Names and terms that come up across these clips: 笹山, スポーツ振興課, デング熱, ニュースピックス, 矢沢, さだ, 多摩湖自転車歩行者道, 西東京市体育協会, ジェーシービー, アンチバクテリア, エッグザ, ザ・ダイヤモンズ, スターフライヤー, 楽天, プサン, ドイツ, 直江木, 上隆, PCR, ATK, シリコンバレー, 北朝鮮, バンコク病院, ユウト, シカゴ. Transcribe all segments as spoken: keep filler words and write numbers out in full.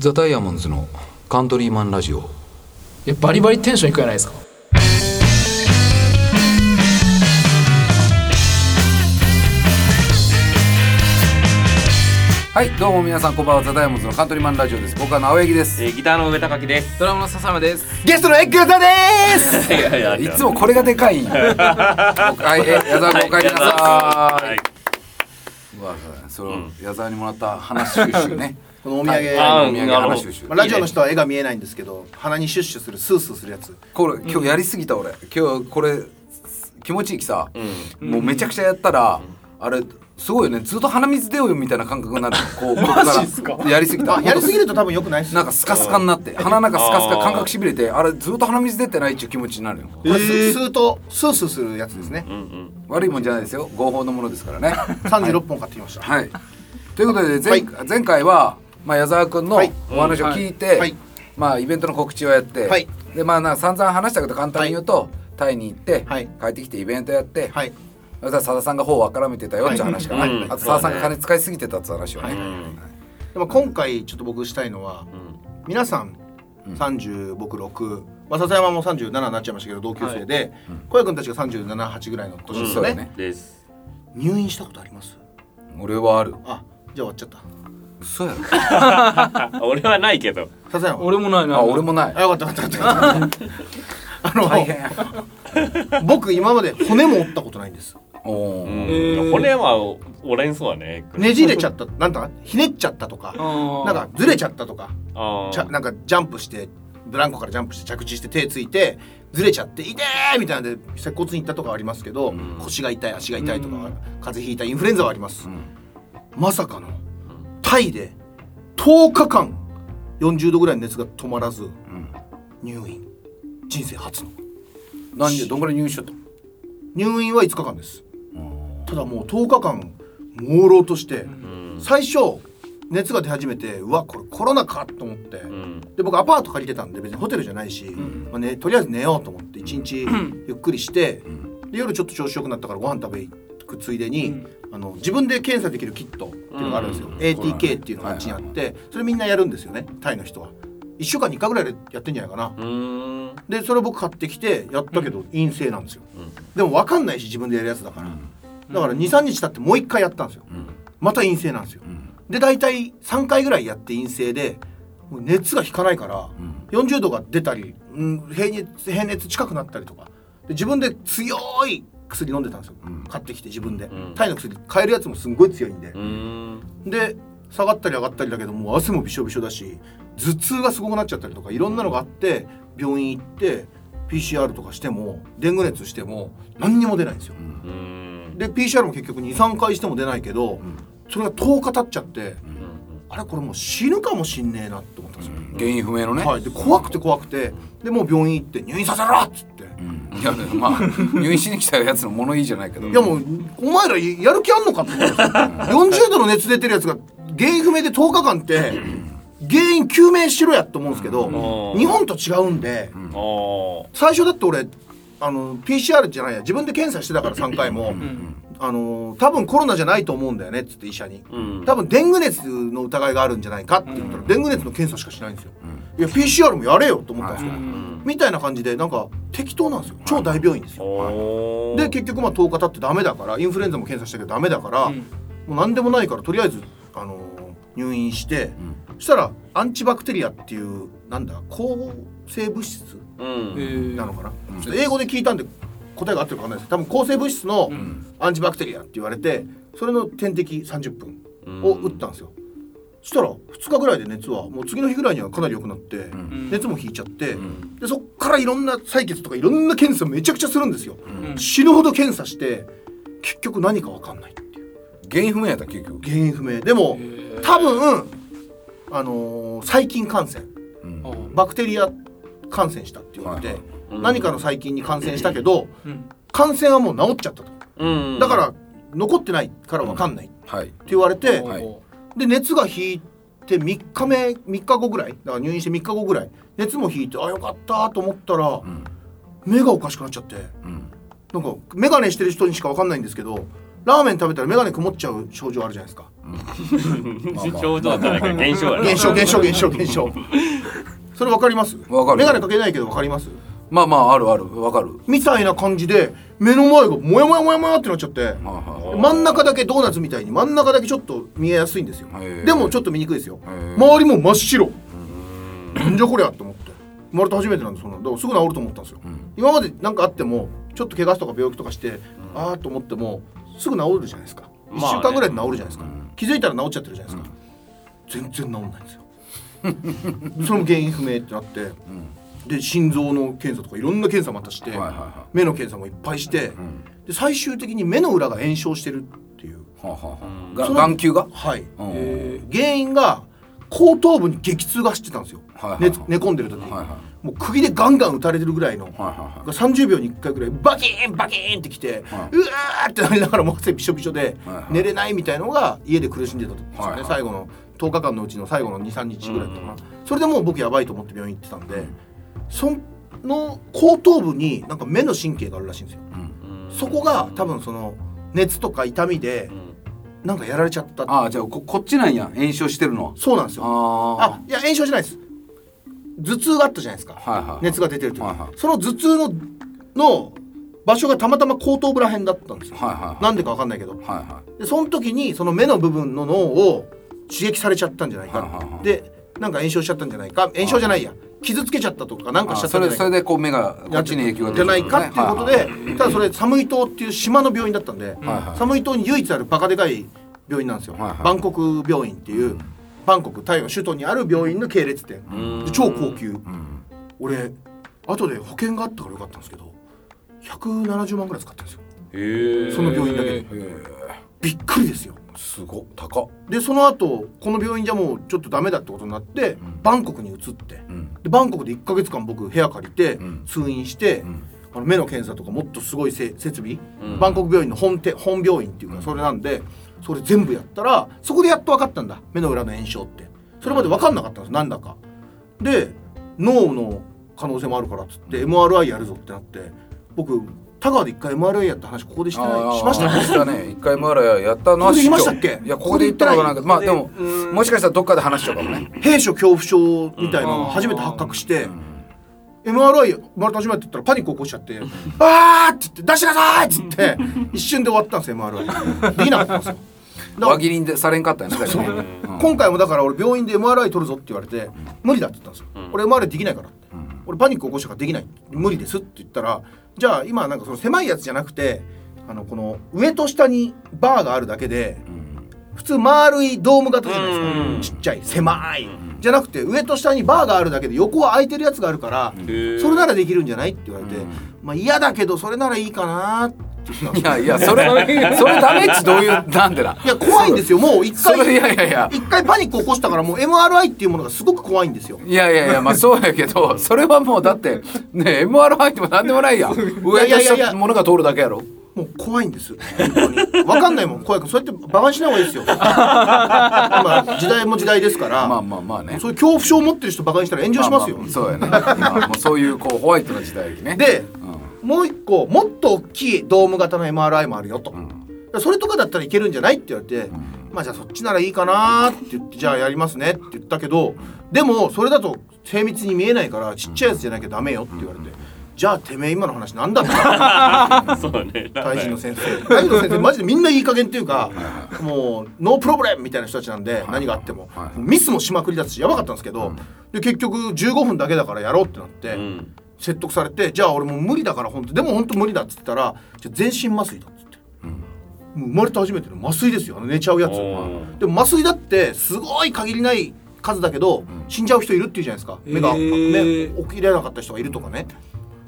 ザ・ダイヤモンズのカントリーマンラジオ。いやバリバリテンションいくじゃないですか。はいどうも皆さんこんばんは、ザ・ダイヤモンズのカントリーマンラジオです。僕は直江木です。えー、ギターの上隆です。ドラムの笹山です。ゲストのエッグザですい, や い, や い, やいつもこれがでかいはい、え矢沢君お帰りなさーい。うわそれを矢沢にもらった花収集ねこのお土産、はい、お土産花収集、まあ、ラジオの人は絵が見えないんですけど、鼻にシュッシュするスースーするやつ、これ今日やりすぎた俺、うん、今日これ気持ちいいきさ、うん、もうめちゃくちゃやったら、うん、あれすごいよね、ずっと鼻水出ようよみたいな感覚になるこうマジっすか。やりすぎたやりすぎると多分良くないっす。なんかスカスカになって鼻なんかスカスカ感覚しびれて、あれずっと鼻水出てないっていう気持ちになるよ。えー、スーとスースーするやつですね、うんうんうん、悪いもんじゃないですよ、合法のものですからねさんじゅうろっぽん買ってきました、はい、ということで 前,、はい、前回は、まあ、矢沢くんのお話を聞いて、はいはい、まあ、イベントの告知をやって、はい、でまあなんか散々話したけど簡単に言うと、はい、タイに行って、はい、帰ってきてイベントやって、はい、さださんが頬を絡めてたよって話かな、はい、うん、あとさださんが金使いすぎてたって話をね、はいはいはい、でも今回ちょっと僕したいのは、うん、皆さんさんじゅう、うん、僕ろく、まあ、笹山もさんじゅうななになっちゃいましたけど同級生で、はい、うん、小屋君たちがさんじゅうなな、はちぐらいの年ですよね、うん、そうねです。入院したことあります？俺はある。あ、じゃあ終わっちゃった。嘘やろ俺はないけど笹山俺もないな。あ、俺もない。あ、よかったよかったよかったあの大変や僕今まで骨も折ったことないんです。お、うん、えー、骨は折れんそうだね。ねじれちゃったなんかひねっちゃったとかなんかずれちゃったとか、あなんかジャンプしてブランコからジャンプして着地して手ついてずれちゃって痛えみたいなので接骨に行ったとかありますけど、うん、腰が痛い足が痛いとか、うん、風邪ひいたインフルエンザはあります、うん、まさかのタイでとおかかんよんじゅうどぐらいの熱が止まらず、うん、入院。人生初の。何でどんぐらい入院しちゃったの？入院はいつかかんです。ただもうとおかかん朦朧として、うん、最初熱が出始めてうわこれコロナかと思って、うん、で僕アパート借りてたんで別にホテルじゃないし、うん、まあね、とりあえず寝ようと思っていちにちゆっくりして、うん、で夜ちょっと調子よくなったからご飯食べに行くついでに、うん、あの自分で検査できるキットっていうのがあるんですよ、うん、エーティーケー っていうのがうちにあって、はいはい、それみんなやるんですよねタイの人は。いっしゅうかんにいっかいぐらいでやってんじゃないかな。うーん、でそれを僕買ってきてやったけど陰性なんですよ、うん、でも分かんないし自分でやるやつだから、うん、だから にさんにち経ってもういっかいやったんですよ、うん、また陰性なんですよ、うん、で大体さんかいぐらいやって陰性でもう熱が引かないから、うん、よんじゅうどが出たり、うん、平熱、平熱近くなったりとかで自分で強い薬飲んでたんですよ、うん、買ってきて自分で、うん、タイの薬買えるやつもすんごい強いんで、うん、で下がったり上がったりだけどもう汗もびしょびしょだし頭痛がすごくなっちゃったりとかいろんなのがあって病院行って ピーシーアール とかしてもデング熱しても何にも出ないんですよ、うん、で ピーシーアール も結局 にさんかいしても出ないけど、うん、それがとおか経っちゃって、うん、あれこれもう死ぬかもしんねえなって思ったんですよ、うん、原因不明のね、はい、で怖くて怖くてでもう病院行って入院させろっつって、うん、いやでもまあ入院しに来たやつの物言いじゃないけどいやもうお前らやる気あんのかって思うんですよよんじゅうどの熱出てるやつが原因不明でとおかかんって原因究明しろやと思うんですけど、うん、日本と違うんで、うん、最初だって俺あの ピーシーアール じゃないや自分で検査してたからさんかいも、うん、あの多分コロナじゃないと思うんだよねっつって医者に、うん、多分デング熱の疑いがあるんじゃないかって言ったら、うん、デング熱の検査しかしないんですよ、うん、いや ピーシーアール もやれよと思ったんですけど、うん、みたいな感じでなんか適当なんですよ、うん、超大病院ですよ、はい、で結局まあとおか経ってダメだからインフルエンザも検査したけどダメだから、うん、もう何でもないからとりあえずあの入院して、うん、そしたらアンチバクテリアっていうなんだ抗生物質、うん、なのかな、うん、ちょっと英語で聞いたんで答えが合ってるか分かんないですけど多分抗生物質のアンチバクテリアって言われてそれの点滴さんじゅっぷんを打ったんですよ、うん、そしたらふつかぐらいで熱はもう次の日ぐらいにはかなり良くなって、うん、熱も引いちゃって、うん、でそっからいろんな採血とかいろんな検査めちゃくちゃするんですよ、うん、死ぬほど検査して結局何か分かんないっていう原因不明やった結局原因不明でも多分、あのー、細菌感染、うん、バクテリア感染したって言われて、はいはい、うん、何かの細菌に感染したけど、うん、感染はもう治っちゃったと、うん、だから残ってないから分かんないって言われて、うん、はい、で熱が引いてみっかめみっかごぐらいだから入院してみっかごぐらい熱も引いてあよかったと思ったら、うん、目がおかしくなっちゃって、うん、なんかメガネしてる人にしか分かんないんですけどラーメン食べたら眼鏡曇っちゃう症状あるじゃないですか、うんまあまあ、症状じゃないか現象やね現象現象現象現象それ分かります？分かる。眼鏡かけないけど分かります？まあまああるある分かるみたいな感じで目の前がモヤモヤモヤモヤってなっちゃって、はあはあ、真ん中だけドーナツみたいに真ん中だけちょっと見えやすいんですよ。でもちょっと見にくいですよ。周りも真っ白なんじゃこりゃって思って生まれて初めてなんでそんなだからすぐ治ると思ったんですよ、うん、今までなんかあってもちょっと怪我とか病気とかして、うん、あーと思ってもすぐ治るじゃないですか、まあね、いっしゅうかんぐらいで治るじゃないですか、うん、気づいたら治っちゃってるじゃないですか、うん、全然治んないんですよそれも原因不明ってなって、うんで心臓の検査とかいろんな検査またして、はいはいはい、目の検査もいっぱいして、うん、で最終的に目の裏が炎症してるっていう、はあはあ、が眼球が、はいえー、原因が後頭部に激痛が走ってたんですよ、はいはいはいね、寝込んでる時に、はいはい、もう釘でガンガン打たれてるぐらいの、はいはいはい、さんじゅうびょうにいっかいぐらいバキーンバキーンってきて、はい、うわーってなりながらもう汗びしょびしょで寝れないみたいなのが家で苦しんでたんですよね、はいはい、最後のとおかかんのうちの最後の にさんにちぐらいだったかな、うん、それでもう僕やばいと思って病院行ってたんで、うんその後頭部になんか目の神経があるらしいんですよ、うん、そこが多分その熱とか痛みでなんかやられちゃったって。ああじゃあ こ, こっちなんや炎症してるのは。そうなんですよ。ああいや炎症じゃないです。頭痛があったじゃないですか、はいはいはい、熱が出てるという、はいはい、その頭痛 の, の場所がたまたま後頭部ら辺だったんですよ、はいはいはい、なんでか分かんないけど、はいはい、でその時にその目の部分の脳を刺激されちゃったんじゃないか、はいはいはい、でなんか炎症しちゃったんじゃないか炎症じゃないや、はいはい傷つけちゃったとかなんかしちゃったんじゃないかそ れ, それでこう目がこっちに影響が出てるんじゃないかっていうことで、はいはい、ただそれ寒い島っていう島の病院だったんで、はいはい、寒い島に唯一あるバカでかい病院なんですよ、はいはい、バンコク病院っていうバンコクタイの首都にある病院の系列店で超高級。うん俺後で保険があったからよかったんですけどひゃくななじゅうまんぐらい使ったんですよ。へーその病院だけでびっくりですよ。すごっ高っでその後この病院じゃもうちょっとダメだってことになって、うん、バンコクに移って、うん、でバンコクでいっかげつかん僕部屋借りて、うん、通院して、うん、あの目の検査とかもっとすごいせ設備、うん、バンコク病院の 本, て本病院っていうかそれなんで、うん、それ全部やったらそこでやっと分かったんだ目の裏の炎症って。それまで分かんなかったんですなんだかで脳の可能性もあるからっつって、うん、エムアールアイ やるぞってなって僕田川で一回 エムアールアイ やった話ここでしてないしましたね。したね。一回 エムアールアイ やったのはここで言いましたっけ？いやここで言ったのかなんかまあでももしかしたらどっかで話しちゃうかもね。閉所恐怖症みたいなの初めて発覚して、うん、エムアールアイ 生まれた初めてやったらパニック起こしちゃってあーって言って出してくださいって言って一瞬で終わったんですよ エムアールアイ できなかったんですよ。輪切りでされんかったよね。そうそう、うん、今回もだから俺病院で エムアールアイ 取るぞって言われて無理だって言ったんですよ、うん、俺 エムアールアイ できないからって、うん、俺パニック起こしたからできない無理ですって言ったらじゃあ今なんかその狭いやつじゃなくてあのこの上と下にバーがあるだけで、うん、普通丸いドーム型じゃないですか、うん、ちっちゃい狭いじゃなくて上と下にバーがあるだけで横は空いてるやつがあるからそれならできるんじゃないって言われて、うん、まあ嫌だけどそれならいいかなっていやいやそれそれダメっちどういうなんでないや怖いんですよ。もう一回いやいやいや一回パニック起こしたからもう エムアールアイ っていうものがすごく怖いんですよ。いやいやいやまあそうやけどそれはもうだってね エムアールアイ ってもなんでもないや上と下ものが通るだけやろ。もう怖いんです本当に分かんないもん怖いからそうやって馬鹿にしない方がいいですよ今時代も時代ですからまあまあまあねそういう恐怖症を持ってる人馬鹿にしたら炎上しますよ、まあ、まあそうやねまあもうそういうこうホワイトな時代ねで、うんもう一個もっと大きいドーム型の エムアールアイ もあるよと、うん、それとかだったらいけるんじゃないって言われて、うん、まあじゃあそっちならいいかなって言ってじゃあやりますねって言ったけどでもそれだと精密に見えないからちっちゃいやつじゃなきゃダメよって言われて、うん、じゃあてめえ今の話なんだったそうだね大臣の先生大臣の先生マジでみんないい加減っていうかもうノープロブレムみたいな人たちなんで何があってもミスもしまくりだしやばかったんですけど、うん、で結局じゅうごふんだけだからやろうってなって、うん説得されてじゃあ俺もう無理だから本当でも本当無理だっつったらじゃあ全身麻酔だっつって、うん、生まれて初めての麻酔ですよあの寝ちゃうやつでも麻酔だってすごい限りない数だけど、うん、死んじゃう人いるっていうじゃないですか目が、えー、目起きれなかった人がいるとかね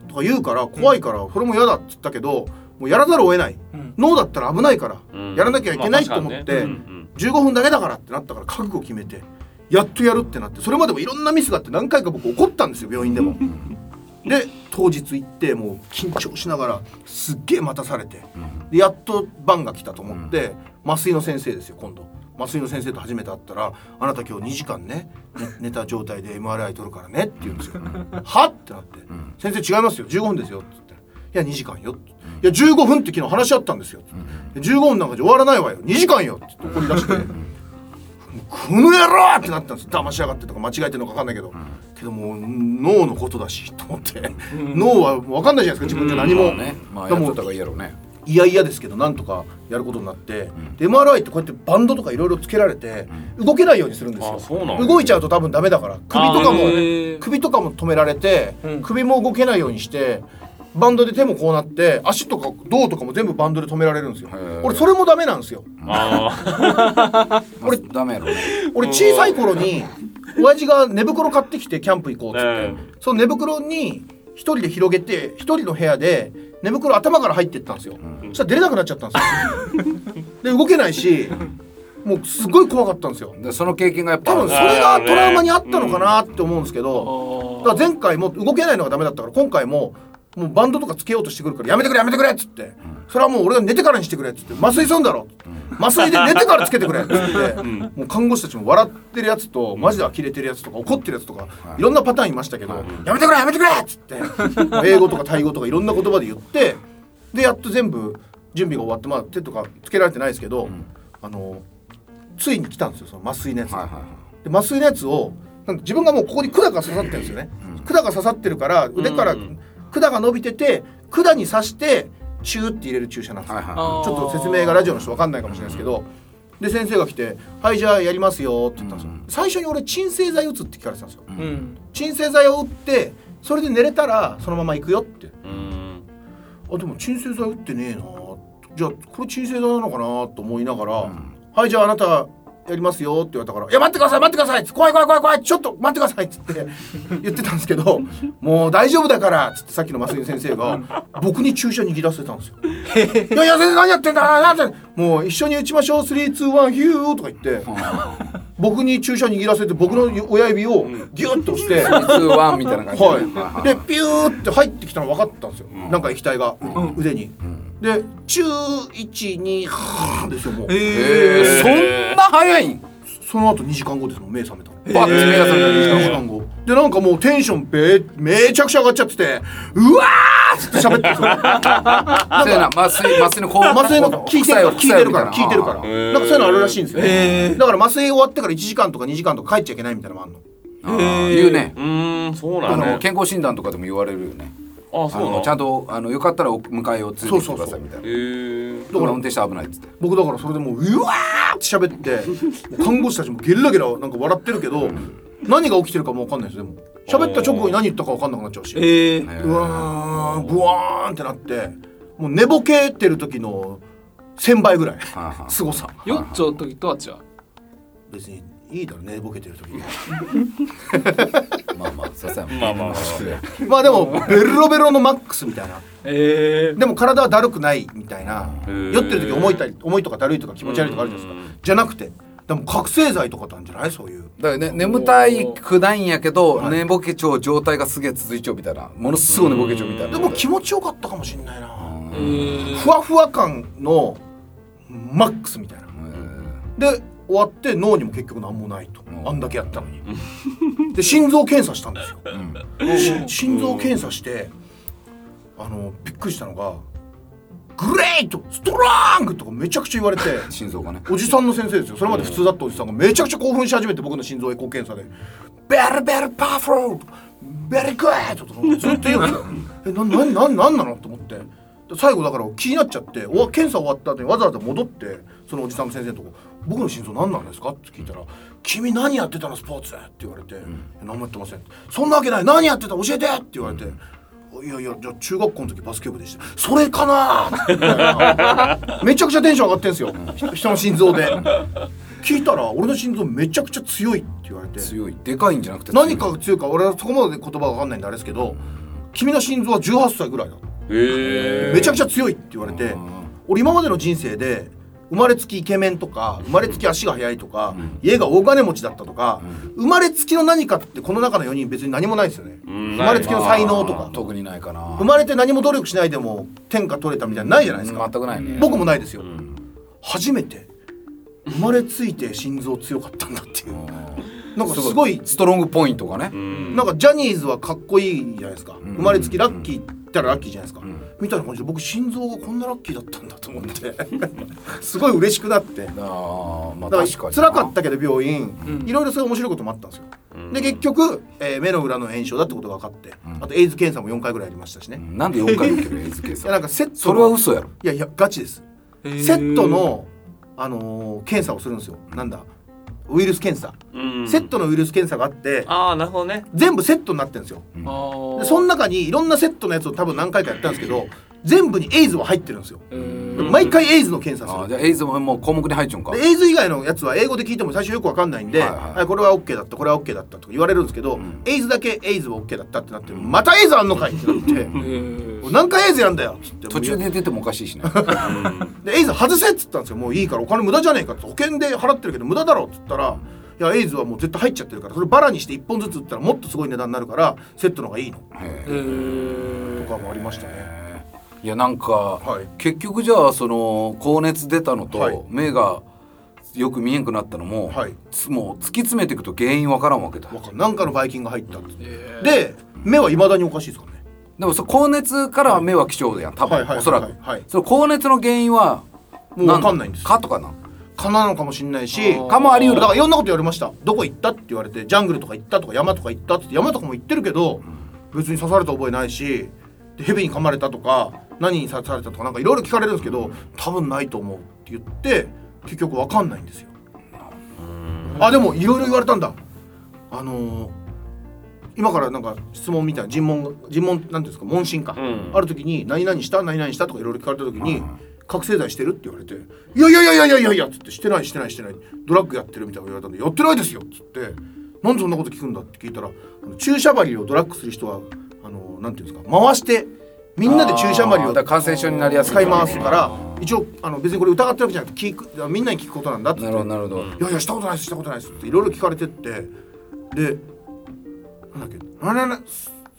とか言うから怖いからこれも嫌だっつったけどもうやらざるを得ない、うん、脳だったら危ないから、うん、やらなきゃいけないと思って、まあねうんうん、じゅうごふんだけだからってなったから覚悟決めてやっとやるってなってそれまでもいろんなミスがあって何回か僕怒ったんですよ病院でもで当日行ってもう緊張しながらすっげえ待たされて、うん、でやっと番が来たと思って、うん、麻酔の先生ですよ今度麻酔の先生と初めて会ったらあなた今日にじかん ね, ね寝た状態で エムアールアイ 取るからねって言うんですよはってなって、うん、先生違いますよじゅうごふんですよって言っていやにじかんよって、うん、いやじゅうごふんって昨日話し合ったんですよ、うん、じゅうごふんなんかじゃ終わらないわよにじかんよって怒り出してこの野郎ってなったんです。騙しやがってとか間違えてるのか分かんないけど、うん、けどもう脳のことだしと思って脳は分かんないじゃないですか自分じゃ何も、うん、まあね、まあ、やっちゃった方がいいやろうね。いやいやですけどなんとかやることになって、うん、で エムアールアイ ってこうやってバンドとかいろいろつけられて、うん、動けないようにするんですよ。あ、そうなんだ。動いちゃうと多分ダメだから首とかも首とかも止められて、うん、首も動けないようにしてバンドで手もこうなって足とか胴とかも全部バンドで止められるんですよ。俺それもダメなんですよ。あ俺ダメやろ、ね、俺小さい頃に親父が寝袋買ってきてキャンプ行こうっつって、その寝袋に一人で広げて一人の部屋で寝袋頭から入ってったんですよ、うん、そしたら出れなくなっちゃったんですよで動けないしもうすごい怖かったんですよ。でその経験がやっぱ多分それがトラウマにあったのかなって思うんですけど、うん、だから前回も動けないのがダメだったから今回ももうバンドとかつけようとしてくるからやめてくれやめてくれっつって、うん、それはもう俺が寝てからにしてくれっつって麻酔するんだろ、うん、麻酔で寝てからつけてくれっつって、うん、もう看護師たちも笑ってるやつとマジで呆れてるやつとか怒ってるやつとか、うん、いろんなパターンいましたけど、うん、やめてくれやめてくれっつって英語とかタイ語とかいろんな言葉で言ってでやっと全部準備が終わって、まあ、手とかつけられてないですけど、うん、あのついに来たんですよその麻酔のやつ、はいはいはい、で麻酔のやつをなんか自分がもうここに管が刺さってるんですよね、うん、管が刺さってるから腕から、うん管が伸びてて管に刺してチューって入れる注射なんですよ、はいはい、ちょっと説明がラジオの人分かんないかもしれないですけど、うん、で先生が来てはいじゃあやりますよって言ったんですよ、うん、最初に俺鎮静剤打つって聞かれてたんですよ、うん、鎮静剤を打ってそれで寝れたらそのまま行くよって、うん、あでも鎮静剤打ってねえなじゃあこれ鎮静剤なのかなと思いながら、うん、はいじゃああなたやりますよって言われたからいや待ってください待ってください怖い怖い怖い怖いちょっと待ってくださいって言ってたんですけどもう大丈夫だからっつってさっきの麻酔先生が僕に注射握らせてたんですよいやいや先生何やってんだなんてもう一緒に打ちましょう スリー、ツー、ワン ヒューとか言って僕に注射握らせて僕の親指をギュッと押してスリー、ツー、ワン みたいな感じ、はい、でピューって入ってきたの分かったんですよ、うん、なんか液体が、うん、腕に、うんで、中いち、に、はぁーですよ、もう、えー、そんな早いん。その後にじかんごですもん、目覚めたの、えー、バッて目が覚めたにじかんごで、なんかもうテンションべめちゃくちゃ上がっちゃっててうわーって喋ってるんですよなんか麻酔、麻酔の効果、麻酔の効いてるから、効いてるから、効いてるからなんかそういうのあるらしいんですよ、えー、だから麻酔終わってからいちじかんとかにじかんとか帰っちゃいけないみたいなのもあんの言うねうーん、そうなんね健康診断とかでも言われるよねああそうあのちゃんとあのよかったらお迎えを連れてきてくださいみたいなそうそうそう、えー、だから運転したら危ないっつって僕だからそれでもううわーって喋って看護師たちもゲラゲラなんか笑ってるけど何が起きてるかも分かんないですよ。でも喋った直後に何言ったか分かんなくなっちゃうし、えー、うわーブワーンってなってもう寝ぼけてる時のせんばいぐらいすごさ酔っちゃう時とは違う別にいいだろ寝ぼけてる時にまあまあさすがにまあまあまあでもベロベロのマックスみたいな、えー、でも体はだるくないみたいな、えー、酔ってる時重いたり重いとかだるいとか気持ち悪いとかあるじゃないですかじゃなくてでも覚醒剤とかなんじゃないそういうだから、ね、眠たいくないんやけど寝ぼけちょう状態がすげえ続いちゃうみたいなものすごい寝ぼけちょうみたいなでも気持ちよかったかもしんないなふわふわ感のマックスみたいなで終わって脳にも結局なんもないと、うん、あんだけやったのに、うん、で心臓検査したんですよ、うん、心臓検査してあのびっくりしたのがグレートストロングとかめちゃくちゃ言われて心臓がねおじさんの先生ですよそれまで普通だったおじさんがめちゃくちゃ興奮し始めて僕の心臓エコー検査でベルベルパーフォーベリグーとかずっと言うんですよえ、な、な、な、なんなのと思って最後だから気になっちゃってお検査終わった後にわざわざ戻ってそのおじさんの先生のとこ僕の心臓何なんですかって聞いたら君何やってたのスポーツって言われて、うん、何もやってませんってそんなわけない何やってた教えてって言われて、うん、いやいやじゃあ中学校の時バスケ部でしたそれかなってめちゃくちゃテンション上がってんすよ、うん、人の心臓で聞いたら俺の心臓めちゃくちゃ強いって言われて強いでかいんじゃなくて何かが強いか俺はそこまで言葉が分かんないんであれですけど君の心臓はじゅうはっさいぐらいだめちゃくちゃ強いって言われて俺今までの人生で生まれつきイケメンとか生まれつき足が速いとか、うん、家が大金持ちだったとか、うん、生まれつきの何かってこの中のよにん別に何もないですよね、うん、生まれつきの才能とか特にないかな生まれて何も努力しないでも天下取れたみたいなないじゃないですか、うん、全くないね僕もないですよ、うん、初めて生まれついて心臓強かったんだっていうなんかすごいストロングポイントがね、うん、なんかジャニーズはかっこいいじゃないですか、うん、生まれつきラッキーたらラッキーじゃないですか、うん、みたいな感じで僕心臓がこんなラッキーだったんだと思ってすごい嬉しくなってあ、まあ、確かに辛かったけど病院、うん、いろいろそういう面白いこともあったんですよ、うん、で結局、えー、目の裏の炎症だってことが分かって、うん、あとエイズ検査もよんかいぐらいやりましたしね、うん、なんでよんかい受けるエイズ検査いやなんかセットそれは嘘やろいやいやガチですセットの、あのー、検査をするんですよなんだウイルス検査、うん、セットのウイルス検査があってあーなるほど、ね、全部セットになってるんですよ、うん、でその中にいろんなセットのやつを多分何回かやったんですけど全部にエイズは入ってるんですよ毎回エイズの検査するあじゃあエイズももう項目に入っちゃうんかでエイズ以外のやつは英語で聞いても最初よく分かんないんで、はいはいはい、これは OK だったこれは OK だったと言われるんですけど、うん、エイズだけエイズは OK だったってなって、うん、またエイズあんのかいってなって何回エイズやんだよっつって途中で出てもおかしいしねでエイズ外せっつったんですよもういいからお金無駄じゃねえかって保険で払ってるけど無駄だろっつったらいやエイズはもう絶対入っちゃってるからそれバラにしていっぽんずつ売ったらもっとすごい値段になるからセットの方がいいのへとかもありましたねいやなんか、はい、結局じゃあその高熱出たのと、はい、目がよく見えんくなったのも、はい、もう突き詰めていくと原因わからんわけだなんかのばい菌が入ったんです、えー、で目はいまだにおかしいですからねでもそ高熱から目は貴重だやん多分、はいはいはいはい、おそらく、はいはいはい、その高熱の原因はもうわかんないんですかとかなかなのかもしれないしかもあり得るだからいろんなこと言われましたどこ行ったって言われてジャングルとか行ったとか山とか行ったって山とかも行ってるけど、うん、別に刺された覚えないし蛇に噛まれたとか何に刺されたとかなんかいろいろ聞かれるんですけど多分ないと思うって言って結局分かんないんですよあでもいろいろ言われたんだあのー、今からなんか質問みたいな尋問尋問なんていうんですか問診か、うん、ある時に何々した何々したとかいろいろ聞かれた時に、うん、覚醒剤してるって言われていやいやいやいやいやいやっつってしてないしてないしてないドラッグやってるみたいな言われたんでやってないですよっつってなんでそんなこと聞くんだって聞いたら注射針をドラッグする人はあのなんていうんですか回してみんなで注射針を感染症になりやすい使い回すから一応あの別にこれ疑ってるわけじゃなくて聞くみんなに聞くことなんだって言ってなるほどなるほどいやいやしたことないですしたことないですっていろいろ聞かれてってでなんだっけあらら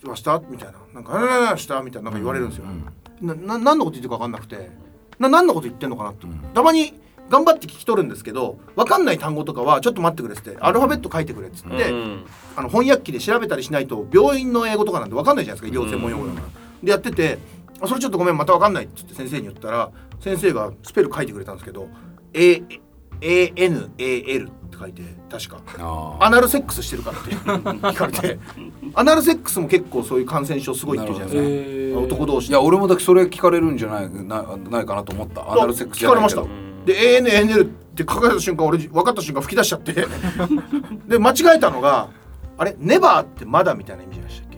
はしたみたいななんかあららしたみたいななんか言われるんですよ、うんうん、な何のこと言ってるか分かんなくてな何のこと言ってんのかなって、うん、たまに頑張って聞き取るんですけど分かんない単語とかはちょっと待ってくれってアルファベット書いてくれっつって、うん、あの翻訳機で調べたりしないと病院の英語とかなんて分かんないじゃないですか医療専門用語だから、うん、でやっててあそれちょっとごめんまた分かんないっつって先生に言ったら先生がスペル書いてくれたんですけど エーエヌエーエル って書いて確かアナルセックスしてるからって聞かれてアナルセックスも結構そういう感染症すごいって言うじゃないですか男同士いや俺もだけそれ聞かれるんじゃない な, ないかなと思ったアナルセックスじゃないけど聞かれましたで エーエヌエヌエル って書かれた瞬間俺分かった瞬間吹き出しちゃってで間違えたのがあれネバーってまだみたいな意味じゃないでしたっけ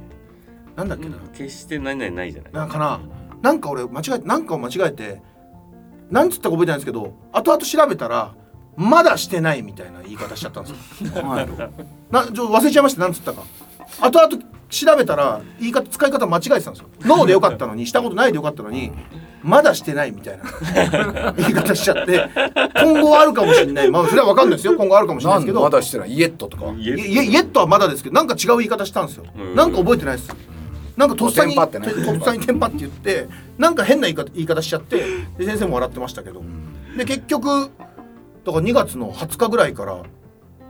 なんだっけな決して何々ないじゃないなんかななんか俺間違えなんかを間違えてなんつったか覚えてないんですけど後々調べたらまだしてないみたいな言い方しちゃったんですよなちょ忘れちゃいましたなんつったか後々調べたら言い方使い方間違えてたんですよ脳でよかったのにしたことないでよかったのにまだしてないみたいな言い方しちゃって今後あるかもしれないまあそれは分かんないですよ今後あるかもしれないですけどまだしてないイエットとかイエットはまだですけどなんか違う言い方したんですよなんか覚えてないですなんかとっさにテンパってねとっさにテンパって言ってなんか変な言い方、言い方しちゃってで先生も笑ってましたけどで結局だからにがつのはつかぐらいから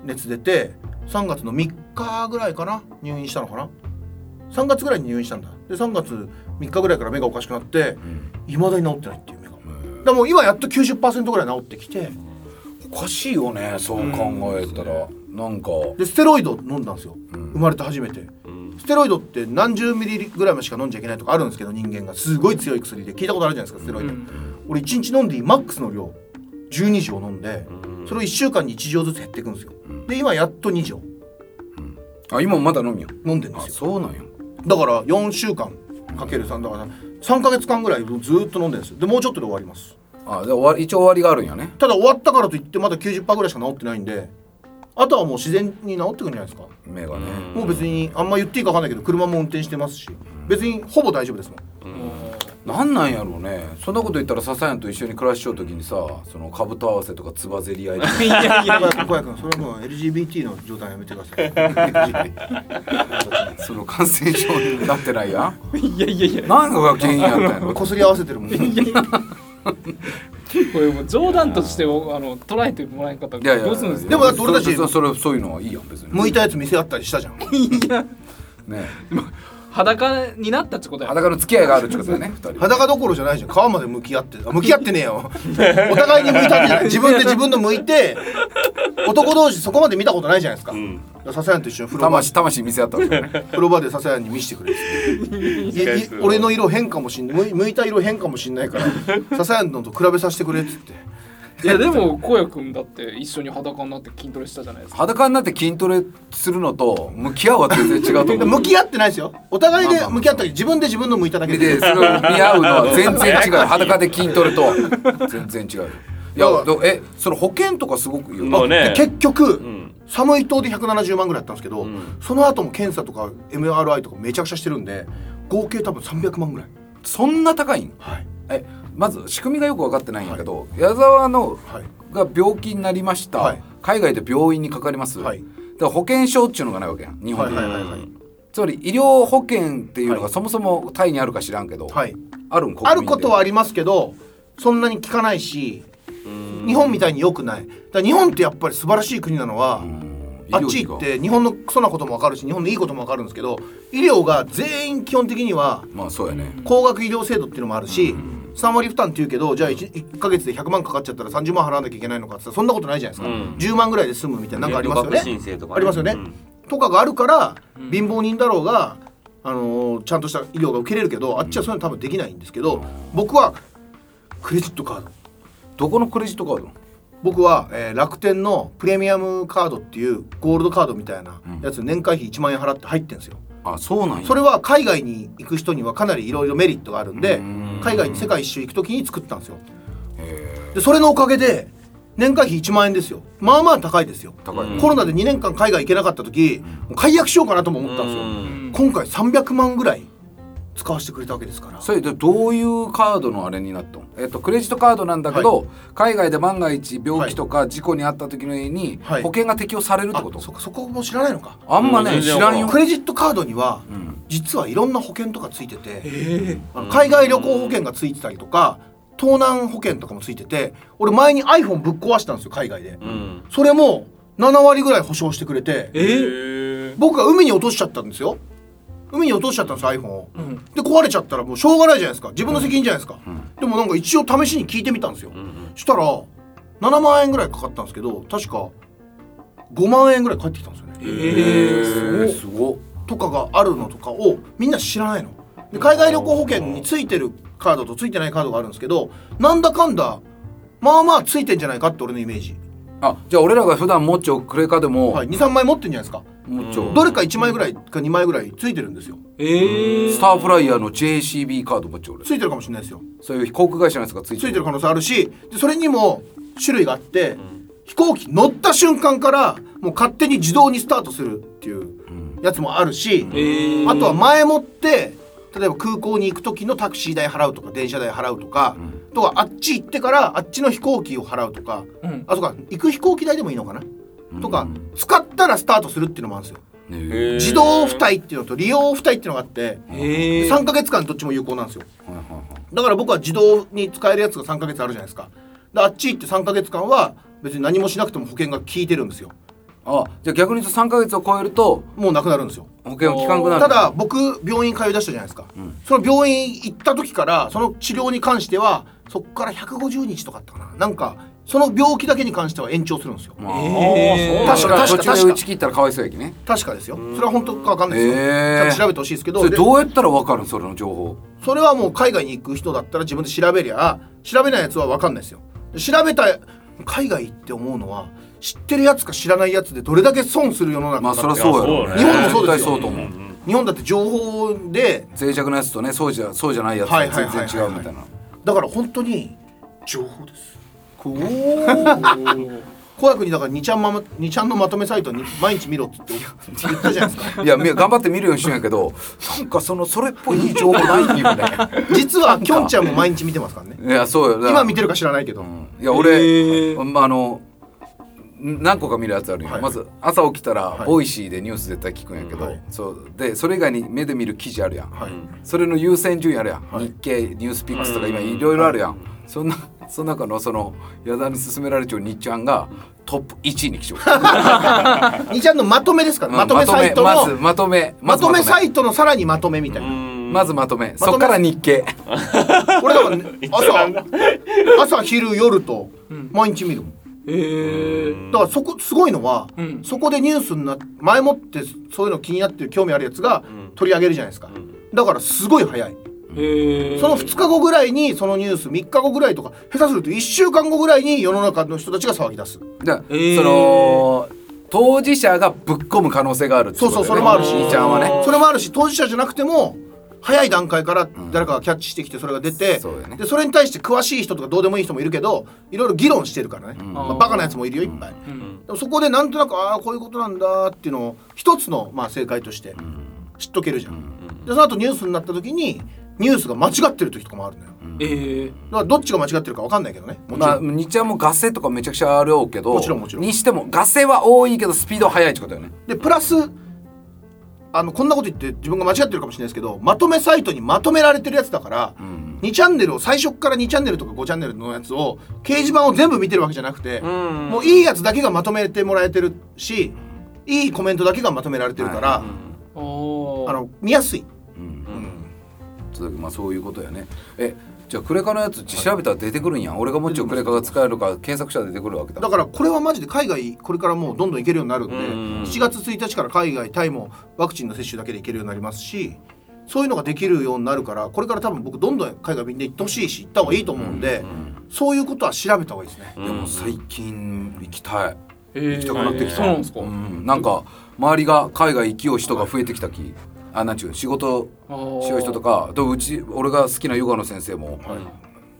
熱出てさんがつのみっかぐらいかな入院したのかなさんがつぐらいに入院したんだでさんがつみっかぐらいから目がおかしくなっていま、うん、だに治ってないっていう目がだもう今やっと きゅうじゅっパーセント ぐらい治ってきて、うん、おかしいよねそう考えたら、うん、なんかでステロイド飲んだんですよ、うん、生まれて初めて、うん、ステロイドって何十ミリグラムしか飲んじゃいけないとかあるんですけど人間がすごい強い薬で聞いたことあるじゃないですかステロイド、うん、俺いちにち飲んでいいマックスの量じゅうにじょう飲んで、うん、それをいっしゅうかんにいちじょうずつ減っていくんですよ、うん、で今やっとにじょう、うん、あ今まだ飲みよ飲んでんですよそうなんやだからよんしゅうかんかけるさんだからさんかげつかんぐらいずっと飲んでるんですよでもうちょっとで終わりますあで終わ一応終わりがあるんやねただ終わったからといってまだ きゅうじゅっパーセント ぐらいしか治ってないんであとはもう自然に治ってくるんじゃないですか目がねもう別にあんま言っていいか分かんないけど車も運転してますし別にほぼ大丈夫ですもん、うん、なんなんやろうねそんなこと言ったらササヤンと一緒に暮らしちゃうときにさその株と合わせとかつばぜり合いとかいやいやいや小屋君それもう エルジービーティー の冗談やめてくださいその感染症になってないやいやいやいやなんかが原因やったんやろこすり合わせてるもんいやいやこれもう冗談としてあの捉えてもらえん方どうするんですかでもだって俺たちそれそういうのはいいやん別に向いたやつ見せ合ったりしたじゃんいやねえ裸になったってことだよ。裸の付き合いがあるってことだね。二人裸どころじゃないじゃん。皮まで向き合って向き合ってねえよお互いに向いたんじゃない。自分で自分の向いて男同士そこまで見たことないじゃないですか、うん、笹谷と一緒に風呂場で 魂, 魂見せ合ったわけね風呂場で笹谷に見せてくれって俺の色変かもしんない、向いた色変かもしんないから笹谷のと比べさせてくれっつっていやでもこうやくんだって一緒に裸になって筋トレしたじゃないですか。裸になって筋トレするのと向き合うは全然違うと思う向き合ってないですよ。お互いで向き合ったけど自分で自分の向いただけでそれを見合うのは全然違う裸で筋トレと全然違う。いやえそれ保険とかすごく言う、まあね、結局、うん、寒い島でひゃくななじゅうまんぐらいだったんですけど、うん、その後も検査とか エムアールアイ とかめちゃくちゃしてるんで合計多分さんびゃくまんぐらい。そんな高いん、はい、えまず仕組みがよく分かってないんやけど、はい、矢沢の、はい、が病気になりました、はい、海外で病院にかかります、はい、だから保険証っていうのがないわけやん日本で、はいはいはいはい、つまり医療保険っていうのがそもそもタイにあるか知らんけど、はい、あるん国民であることはありますけどそんなに効かないし日本みたいに良くない。だから日本ってやっぱり素晴らしい国なのはあっち行って日本のクソなことも分かるし日本のいいことも分かるんですけど医療が全員基本的にはまあそうやね高額医療制度っていうのもあるしさん割負担っていうけどじゃあ 1, いっかげつでひゃくまんかかっちゃったらさんじゅうまん払わなきゃいけないのかってそんなことないじゃないですか、うん、じゅうまんぐらいで済むみたいななんかありますよね。申請とか、ね、ありますよね、うん、とかがあるから貧乏人だろうが、あのー、ちゃんとした医療が受けれるけどあっちはそういうの多分できないんですけど、僕はクレジットカード。どこのクレジットカード？僕は、えー、楽天のプレミアムカードっていうゴールドカードみたいなやつ、うん、年会費いちまんえん払って入ってんですよ。あ、そうなんや。それは海外に行く人にはかなりいろいろメリットがあるんで、うん海外に世界一周行くときに作ったんですよ。へー。でそれのおかげで年会費いちまんえんですよ。まあまあ高いですよ。高い、ね、コロナでにねんかん海外行けなかったとき、もう解約しようかなとも思ったんですよ。うん今回さんびゃくまんぐらい使わせてくれたわけですから。それでどういうカードのあれになったの？えっと、クレジットカードなんだけど、はい、海外で万が一病気とか事故にあった時のように保険が適用されるってこと、はい、あ、そか、そこも知らないのか。あんまね、うん、知らんよ。クレジットカードには、うん、実はいろんな保険とかついてて、えー、海外旅行保険がついてたりとか盗難保険とかもついてて、俺前に iPhone ぶっ壊したんですよ海外で、うん、それもななわりぐらい保証してくれて、えー、僕が海に落としちゃったんですよ。海に落としちゃったんです iPhone を、うん、で壊れちゃったらもうしょうがないじゃないですか、自分の責任じゃないですか、うん、でもなんか一応試しに聞いてみたんですよ、うん、したらななまんえんぐらいかかったんですけど確かごまんえんぐらい返ってきたんですよね。へーすごとかがあるのとかをみんな知らないので、海外旅行保険についてるカードとついてないカードがあるんですけど、なんだかんだまあまあついてんじゃないかって俺のイメージ。あ、じゃあ俺らが普段もっちょクレカでも、はい、にさんまい持ってんじゃないですか。もっちょどれかいちまいぐらいかにまいぐらいついてるんですよ。えー、スターフライヤーの ジェーシービー カードもっちょ俺ついてるかもしれないですよ。そういう航空会社のやつがついてるついてる可能性あるし、でそれにも種類があって、うん、飛行機乗った瞬間からもう勝手に自動にスタートするっていうやつもあるし、うんえー、あとは前もって例えば空港に行く時のタクシー代払うとか電車代払うとか、うんとはあっち行ってからあっちの飛行機を払うとか、うん、あ、そうか、行く飛行機代でもいいのかな、うん、とか使ったらスタートするっていうのもあるんですよ。自動付帯っていうのと利用付帯っていうのがあって、さんかげつかんどっちも有効なんですよ。だから僕は自動に使えるやつがさんかげつあるじゃないですか。であっち行ってさんかげつかんは別に何もしなくても保険が効いてるんですよ。ああ、じゃあ逆に言うとさんかげつを超えるともうなくなるんですよ、保険は効かなくなる。ただ僕病院通いだしたじゃないですか、うん、その病院行った時からその治療に関してはそこからひゃくごじゅうにちとかあったかな、なんかその病気だけに関しては延長するんですよ。まあ、えー、確か確か確か打ち切ったらかわいそうやきね。確かですよ。それは本当かわかんないですよ、えー、ちゃんと調べてほしいですけど。それどうやったらわかるのそれの情報？それはもう海外に行く人だったら自分で調べりゃ、調べないやつはわかんないですよ。調べた海外行って思うのは知ってるやつか知らないやつでどれだけ損する世の中か。まあそりゃそうやろ、ね、日本もそうですよ。そうと思う、日本だって情報で脆弱なやつとね、そうじゃそうじゃないやつが全然違うみたいな。だから本当に情報です。こう小役にだからにちゃん、ま、にちゃんのまとめサイトに毎日見ろって言ったじゃないですか。いや頑張って見るようにしないけど、なんかそのそれっぽい情報ないんだよね。実はきょんちゃんも毎日見てますからね。いやそうよ。今見てるか知らないけど。うん、いや俺、まあの何個か見るやつあるよ、はい、まず朝起きたら、はい、ボイシーでニュース絶対聞くんやけど、はい、そうでそれ以外に目で見る記事あるやん、はい、それの優先順位あるやん、はい、日経ニュースピックスとか今いろいろあるやん、はい、そんなその中のその矢田に勧められちゃうにっちゃんがトップいちいに来ちゃう。にちゃんのまとめですから、うん、まとめサイトのまずまとめまとめサイトのさらにまとめみたいな、まずまとめ、そっから日経。俺だから、ね、朝朝昼夜と毎日見るもん。へー。だからそこすごいのは、うん、そこでニュースになって前もってそういうの気になってる興味あるやつが取り上げるじゃないですか、うん、だからすごい早い。へ、そのふつかごぐらいにそのニュース、みっかごぐらいとか、下手するといっしゅうかんごぐらいに世の中の人たちが騒ぎ出す。だからその当事者がぶっ込む可能性があるってことだよね。そうそう、それもあるし、にちゃんはね、それもあるし、当事者じゃなくても早い段階から誰かがキャッチしてきてそれが出て、うん、 そうよね、でそれに対して詳しい人とかどうでもいい人もいるけど、いろいろ議論してるからね、うん、まあ、バカなやつもいるよいっぱい、うんうん、でもそこでなんとなくああこういうことなんだっていうのを一つのまあ正解として知っとけるじゃん、うんうん、でその後ニュースになった時にニュースが間違ってる時とかもあるんだよ、うん、えー、だからどっちが間違ってるか分かんないけどね、もちろん、まあ、日夜もガセとかめちゃくちゃあるけど、もちろんもちろんにしてもガセは多いけどスピード速いってことだよね。でプラスあのこんなこと言って自分が間違ってるかもしれないですけど、まとめサイトにまとめられてるやつだから、うん、にチャンネルを最初からにチャンネルとかごチャンネルのやつを掲示板を全部見てるわけじゃなくて、うん、もういいやつだけがまとめてもらえてるし、いいコメントだけがまとめられてるから、はい、うん、あの見やすい、うんうん、まあ、そういうことやね。えじゃあクレカのやつ調べたら出てくるんやん、はい、俺がもちろんクレカが使えるか検索したら出てくるわけだ。だからこれはマジで海外これからもうどんどん行けるようになるんで、しちがつついたちから海外タイもワクチンの接種だけで行けるようになりますし、そういうのができるようになるから、これから多分僕どんどん海外便で行ってほしいし、行った方がいいと思うんで、うん、そういうことは調べた方がいいですね。でも最近行きたい、えー、行きたくなってきた、えー、そうなんですか、うん、なんか周りが海外行きよう人が増えてきた気、あ、なんちゅう仕事しよう人とか、とうち俺が好きなヨガの先生も、はい、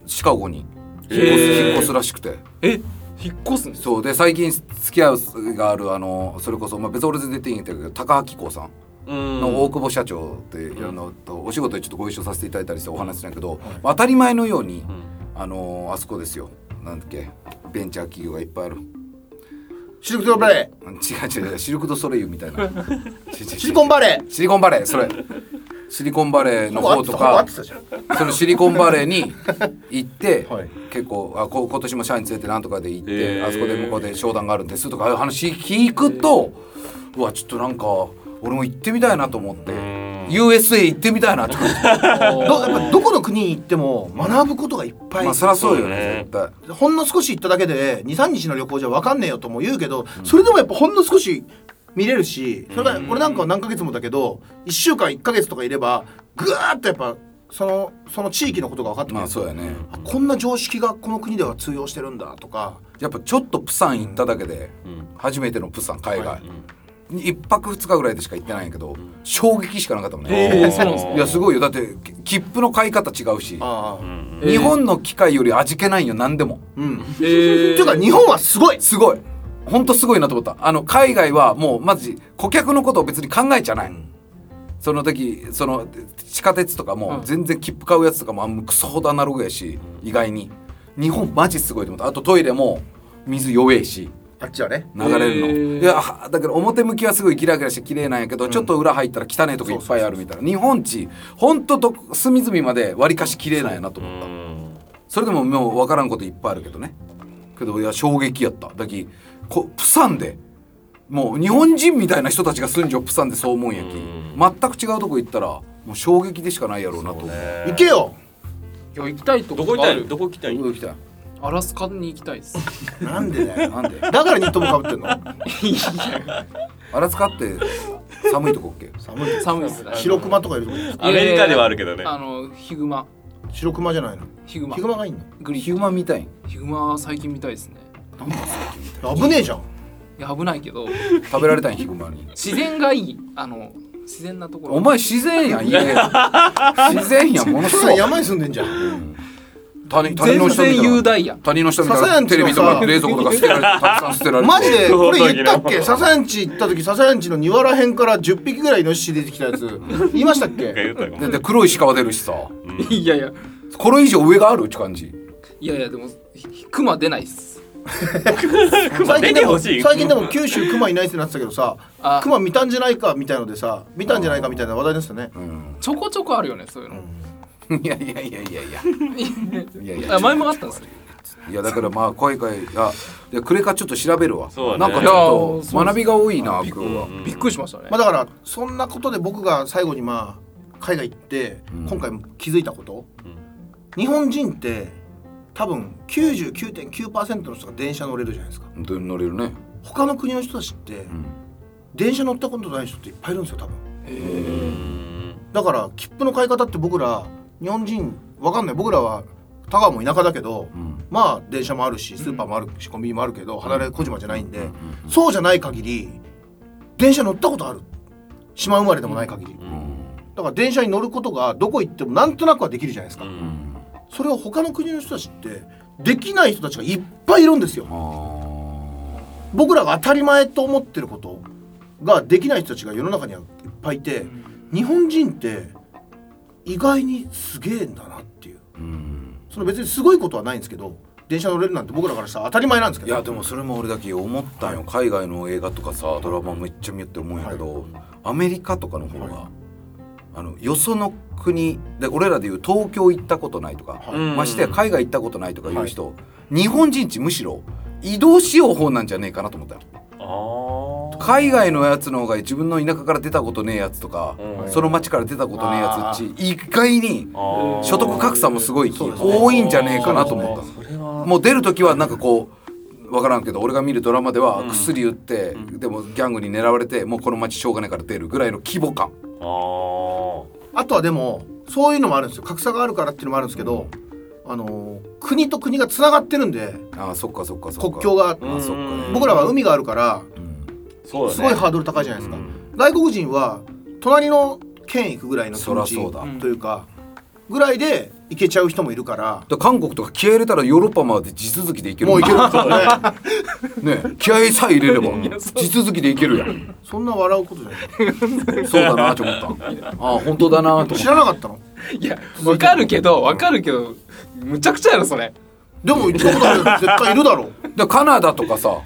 シカゴに引っ越す、えー、引っ越すらしくて、え引っ越すんですか。そうで最近付き合うがある、あのそれこそ、まあ、別に俺全然出ていいんだけど、高橋光さんの大久保社長っていうのとお仕事でちょっとご一緒させていただいたりしてお話ししたけど、はい、当たり前のように、うん、あのあそこですよ、なんだっけ、ベンチャー企業がいっぱいある。シルクドバレー、違う違う、シルクドソレイユみたいなシリコンバレー、シリコンバレー、それシリコンバレーの方とか、そのシリコンバレーに行って、はい、結構あこ今年も社員連れてなんとかで行って、えー、あそこで向こうで商談があるんですとか話聞くと、えー、うわちょっとなんか俺も行ってみたいなと思って、ユーエスエー 行ってみたいなとかど, やっぱどこの国に行っても学ぶことがいっぱい、まあ、そりゃそうよね。絶対ほんの少し行っただけで に,さん 日の旅行じゃ分かんねえよとも言うけど、うん、それでもやっぱほんの少し見れるし、それだ、うん、俺なんかは何ヶ月もだけどいっしゅうかんいっかげつとかいればぐーっとやっぱそ の, その地域のことが分かってくる、まあそうやね、こんな常識がこの国では通用してるんだとか、やっぱちょっとプサン行っただけで、うん、初めてのプサン海外、はい、うん、いっぱくふつかぐらいでしか行ってないんやけど、衝撃しかなかったもんね。いやすごいよ、だって切符の買い方違うし、あ、うん、日本の機械より味気ないよ、何でも、うん、えー、っていうか日本はすごいすごい、ほんとすごいなと思った。あの海外はもうまず顧客のことを別に考えちゃない、うん、その時その地下鉄とかも全然切符買うやつとかもあんまクソほどアナログやし、意外に日本マジすごいと思った。あとトイレも水弱いし、あっちはね流れるの、えー、いやだけど表向きはすごいキラキラして綺麗なんやけど、うん、ちょっと裏入ったら汚いとこいっぱいあるみたいな。そうそうそうそう、日本地ほんと隅々までわりかし綺麗なんやなと思った。 そ, それでももう分からんこといっぱいあるけどね、けどいや衝撃やった。だきこプサンでもう日本人みたいな人たちが住んじょプサンで、そう思うんやき、全く違うとこ行ったらもう衝撃でしかないやろうなと思う。行けよ、いや行きたいとこがある。どこ行きたい、どこ行きたい、アラスカに行きたいですなんでだよ、なんでだからニットも被ってんのアラスカって寒いとこっけ、寒い寒いです。シロクマとかいるとこ、アメリカではあるけどね、あのヒグマ、シロクマじゃないの、ヒグマ、ヒグマがいいの、グリヒグマみたい、ヒグマ最近見たいですね。なんか危ねえじゃん。いや危ないけど食べられたい、ヒグマに自然がいい、あの自然なところ。お前自然やん家自然やん、ものすごい山に住んでんじゃん、うん谷, 谷の下みたいな、全然雄大や、谷の下みたいなテレビとか冷蔵庫とか捨てられてたくさん捨てられてマジでこれ言ったっけ、笹谷家行った時笹谷家の庭ら辺からじゅっぴきぐらいのイノシシ出てきたやつ言いましたっけだって黒い鹿は出るしさ、うん、いやいやこれ以上上があるって感じ。いやいやでもクマ出ないっす最近でも最近でも九州クマいないってなってたけどさ、クマ見たんじゃないかみたいのでさ、見たんじゃないかみたいな話題ですよね、うん、ちょこちょこあるよねそういうの、うんいやいやいやいやいやいやいや前もあったんですね。いやだからまあ怖い怖いあでクレカちょっと調べるわ、ね、なんかちょっと学びが多いな今日は、うん、びっくりしましたね、まあ、だからそんなことで僕が最後にまあ海外行って、うん、今回気づいたこと、うん、日本人って多分 きゅうじゅうきゅうてんきゅうパーセント の人が電車乗れるじゃないですか。乗れるね。他の国の人たちって、うん、電車乗ったことない人っていっぱいいるんですよ多分。へー。だから切符の買い方って僕ら日本人わかんない。僕らは田川も田舎だけど、うん、まあ電車もあるしスーパーもあるし、うん、コンビニもあるけど離れ小島じゃないんで、うんうん、そうじゃない限り電車乗ったことある島生まれでもない限り、うん、だから電車に乗ることがどこ行ってもなんとなくはできるじゃないですか、うん、それを他の国の人たちってできない人たちがいっぱいいるんですよ。僕らが当たり前と思ってることができない人たちが世の中にはいっぱいいて、日本人って意外にすげえんだなっていう、うん、その別にすごいことはないんですけど電車乗れるなんて僕らからしたら当たり前なんですけど。いやでもそれも俺だけ思ったよ。海外の映画とかさドラマめっちゃ見よって思うんやけど、はい、アメリカとかの方が、はい、あのよその国で俺らでいう東京行ったことないとか、はい、ましてや海外行ったことないとかいう人、はい、日本人ちむしろ移動しよう方なんじゃねえかなと思ったよ。あ海外のやつの方が自分の田舎から出たことねえやつとか、うん、その町から出たことねえやつっち意外に所得格差もすごい、ね、多いんじゃねえかなと思った、ね、それはもう出る時はなんかこう分からんけど俺が見るドラマでは薬売って、うん、でもギャングに狙われてもうこの町しょうがないから出るぐらいの規模感。 あ, あとはでもそういうのもあるんですよ。格差があるからっていうのもあるんですけど、うんあの国と国がつながってるんで。ああそっかそっかそっか国境があって、うんうん、僕らは海があるから、うんそうだね、すごいハードル高いじゃないですか、うん、外国人は隣の県行くぐらいの土地というかぐらいで行けちゃう人もいるから、うん、だから韓国とか気合入れたらヨーロッパまで地続きで行けるもう行けるからね, ね気合さえ入れれば地続きで行けるやん。そんな笑うことじゃないそうだなと思ったああ本当だなと思った。知らなかったの。いや分かるけど分かるけどむちゃくちゃやろそれ。でも行ったことある絶対いるだろうカナダとかさ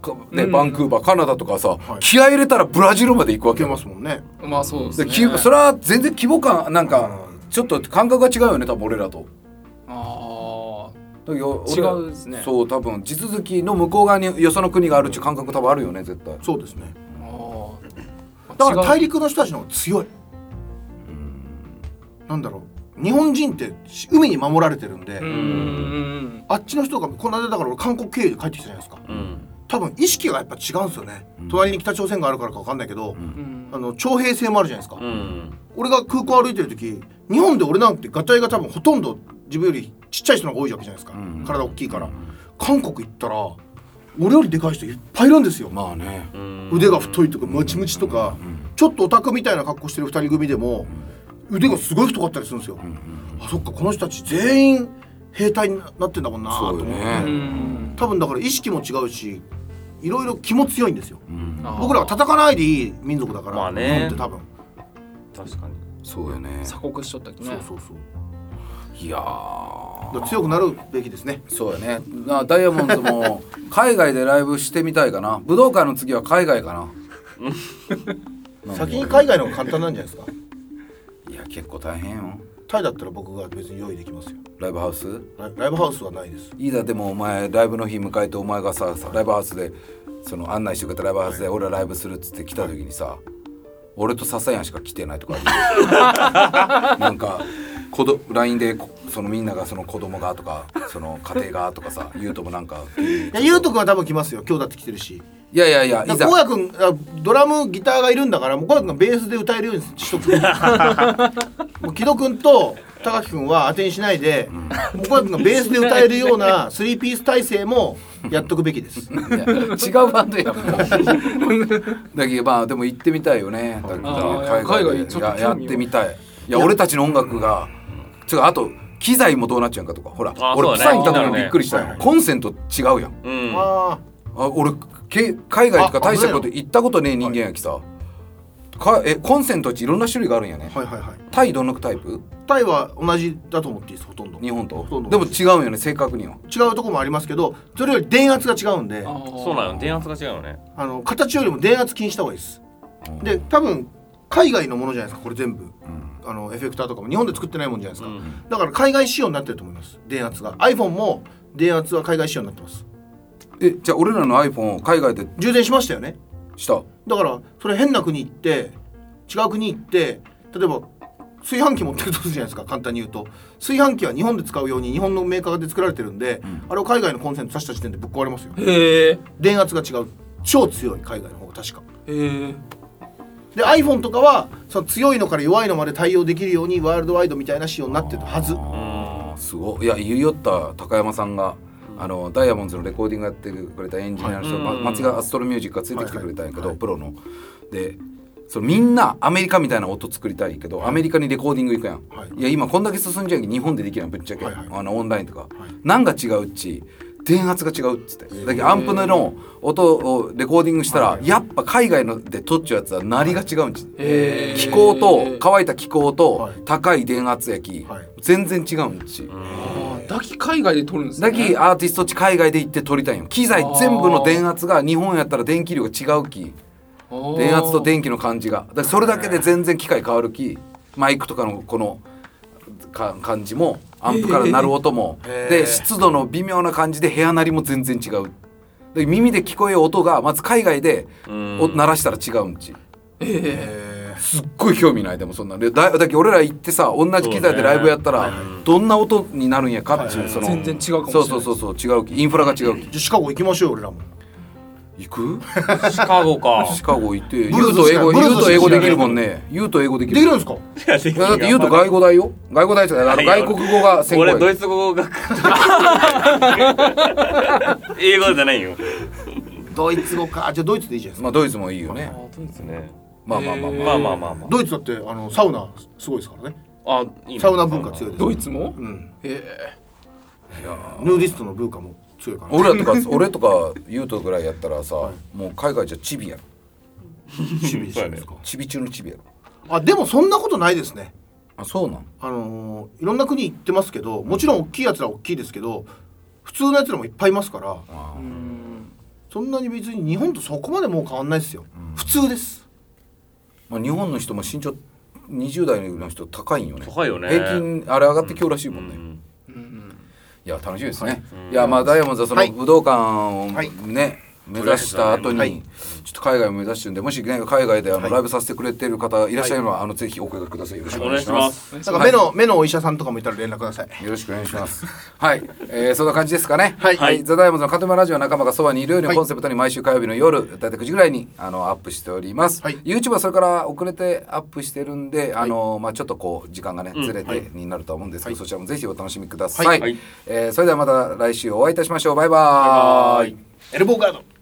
か、ねうん、バンクーバーカナダとかさ、はい、気合入れたらブラジルまで行くわけ行けますもんね。まあそうですね。でそれは全然規模感なんかちょっと感覚が違うよね多分俺らと。ああ違うですね。そう多分地続きの向こう側によその国があるっていう感覚多分あるよね絶対。そうですね。あだから大陸の人たちの方が強い。なんだろう日本人って海に守られてるんで、うんあっちの人がこの間だから韓国経由で帰ってきたじゃないですか、うん、多分意識がやっぱ違うんですよね、うん、隣に北朝鮮があるからか分かんないけど、うん、あの徴兵制もあるじゃないですか、うん、俺が空港歩いてる時日本で俺なんてガタイが多分ほとんど自分よりちっちゃい人の方が多いわけじゃないですか、うん、体大きいから、うん、韓国行ったら俺よりでかい人いっぱいいるんですよ。まあね腕が太いとかムチムチとか、うん、ちょっとオタクみたいな格好してるふたり組でも、うん腕がすごい太かったりするんですよ、うんうん、あそっかこの人たち全員兵隊になってんだもんなと思って、ねうん、多分だから意識も違うしいろいろ気も強いんですよ、うん、僕らは戦わないでいい民族だから、まあね、日本って多分確かにそうよね鎖国しとったっけね。そうそうそういや強くなるべきですね。そうよね。ダイヤモンドも海外でライブしてみたいかな武道館の次は海外か な, なん先に海外の方が簡単なんじゃないですかいや結構大変よ。タイだったら僕が別に用意できますよ。ライブハウス？ライ、ライブハウスはないです。いいだでもお前ライブの日迎えてお前がさ、はい、ライブハウスでその案内してくれたライブハウスで、はい、俺はライブするっつって来た時にさ、はい、俺とササヤンしか来てないとかあるなんか子ど ライン でそのみんながその子供がとかその家庭がとかさユウトもなんかいやユウト君は多分来ますよ。今日だって来てるし。いやいやいやいざこうやくんドラムギターがいるんだからもうこうやくんがベースで歌えるようにしとくもう木戸くんと高木くんは当てにしないで、うん、もうこうやくんがベースで歌えるようなスリーピース体制もやっとくべきですいや違うバンドやもんだけどまあでも行ってみたいよね。だから海外で や, やってみたい。いや俺たちの音楽がちょっとあと機材もどうなっちゃうかとかほら俺プサン行った時もびっくりしたよ、ね、コンセント違うやん、うん、ああ俺け海外とか大したこと行ったことねえ人間やきさ、はい、かえコンセントっていろんな種類があるんやね、はいはいはい、タイどんなタイプ？タイは同じだと思っていいです。ほとんど日本とほとんど で, でも違うよね正確には。違うとこもありますけどそれより電圧が違うんで。あそうなの電圧が違うよね。あの形よりも電圧気にした方がいいです、うん、で多分海外のものじゃないですかこれ全部、うん、あのエフェクターとかも日本で作ってないもんじゃないですか、うん、だから海外仕様になってると思います電圧が。 iPhone も電圧は海外仕様になってます。え、じゃあ俺らの iPhone を海外で充電しましたよね。した。だからそれ変な国行って違う国行って、例えば炊飯器持ってるとするじゃないですか。簡単に言うと炊飯器は日本で使うように日本のメーカーで作られてるんで、うん、あれを海外のコンセント挿した時点でぶっ壊れますよ。へえ。電圧が違う。超強い海外の方が確か。へえ。で iPhone とかはその強いのから弱いのまで対応できるようにワールドワイドみたいな仕様になってるはず。ああ、すごい。いや言いよった高山さんがあのダイヤモンズのレコーディングやってくれたエンジニアの人、はい、松がアストロミュージックがついてきてくれたんやけど、はいはい、プロのでそれみんなアメリカみたいな音作りたいけど、はい、アメリカにレコーディング行くやん、はい、いや今こんだけ進んじゃうけど日本でできないぶっちゃけ、はいはい、あのオンラインとか、はい、何が違うっち電圧が違うっつってだけどアンプの音をレコーディングしたら、はい、やっぱ海外ので撮っちゃうやつは鳴りが違うんち、はい、気候と乾いた気候と高い電圧やき、はい、全然違うんち。だき海外で撮るんですね。だきアーティストっち海外で行って撮りたいよ。機材全部の電圧が日本やったら電気量が違うき、電圧と電気の感じがだそれだけで全然機械変わるき、マイクとかのこのか感じもアンプから鳴る音も、えー、で湿度の微妙な感じで部屋鳴りも全然違う。で耳で聞こえる音がまず海外で鳴らしたら違うんち。えー、すっごい興味ない。でもそんな だ, だけ俺ら行ってさ同じ機材でライブやったらどんな音になるんやかっていうその全然違うかもしれない。そうそうそう違うきインフラが違うき。じゃシカゴ行きましょう俺らも。行く？シカゴか。シカゴ行って、ユウと英語、ユウと英語できるもんね。ユウと英語できる。できるんですか？いやできる。だってユウと外語だよ。外語だよ。あの外国語が専攻。俺ドイツ語が。英語じゃないよ。ドイツ語か。じゃあドイツでいいじゃないですか。まあドイツもいいよね。あドイツね。まあまあまあまあまあまあまあ。ドイツだってあのサウナすごいですからね。あいいね。サウナ文化強いです。ドイツも？うん。へえ。いやヌーディストの文化も。俺らとか俺とかユウトぐらいやったらさ、はい、もう海外じゃチビやろ。チビですか。チビ中のチビやろ。あでもそんなことないですね。あそうなん。あのー、いろんな国行ってますけど、もちろん大きいやつら大きいですけど、普通のやつらもいっぱいいますから。あうん、そんなに別に日本とそこまでもう変わんないですよ。普通です。まあ、日本の人も身長にじゅう代の人高いよね。高いよね。平均あれ上がってきょうらしいもんね。うん、いや楽しみですね。はい、いやまあダイヤモンドはその武道館をね、はい、目指した後に、はい、ちょっと海外を目指してるんで、もし、ね、海外であの、はい、ライブさせてくれてる方いらっしゃるのは、はい、あのぜひお声掛けください。よろしくお願いします。なんか目の、はい、目のお医者さんとかもいたら連絡ください。よろしくお願いします。はい、えー、そんな感じですかね。はい。はい、ザダイヤモンドのカトマラジオ仲間がそばにいるように、はい、コンセプトに毎週火曜日の夜大体くじぐらいにあのアップしております。はい、YouTube はそれから遅れてアップしてるんで、はい、あのまあちょっとこう時間がねずれて、うん、になると思うんですけど、はい、そちらもぜひお楽しみください。はい。えー、それではまた来週お会いいたしましょう。バイバーイ。バイバーイ。エルボーガード。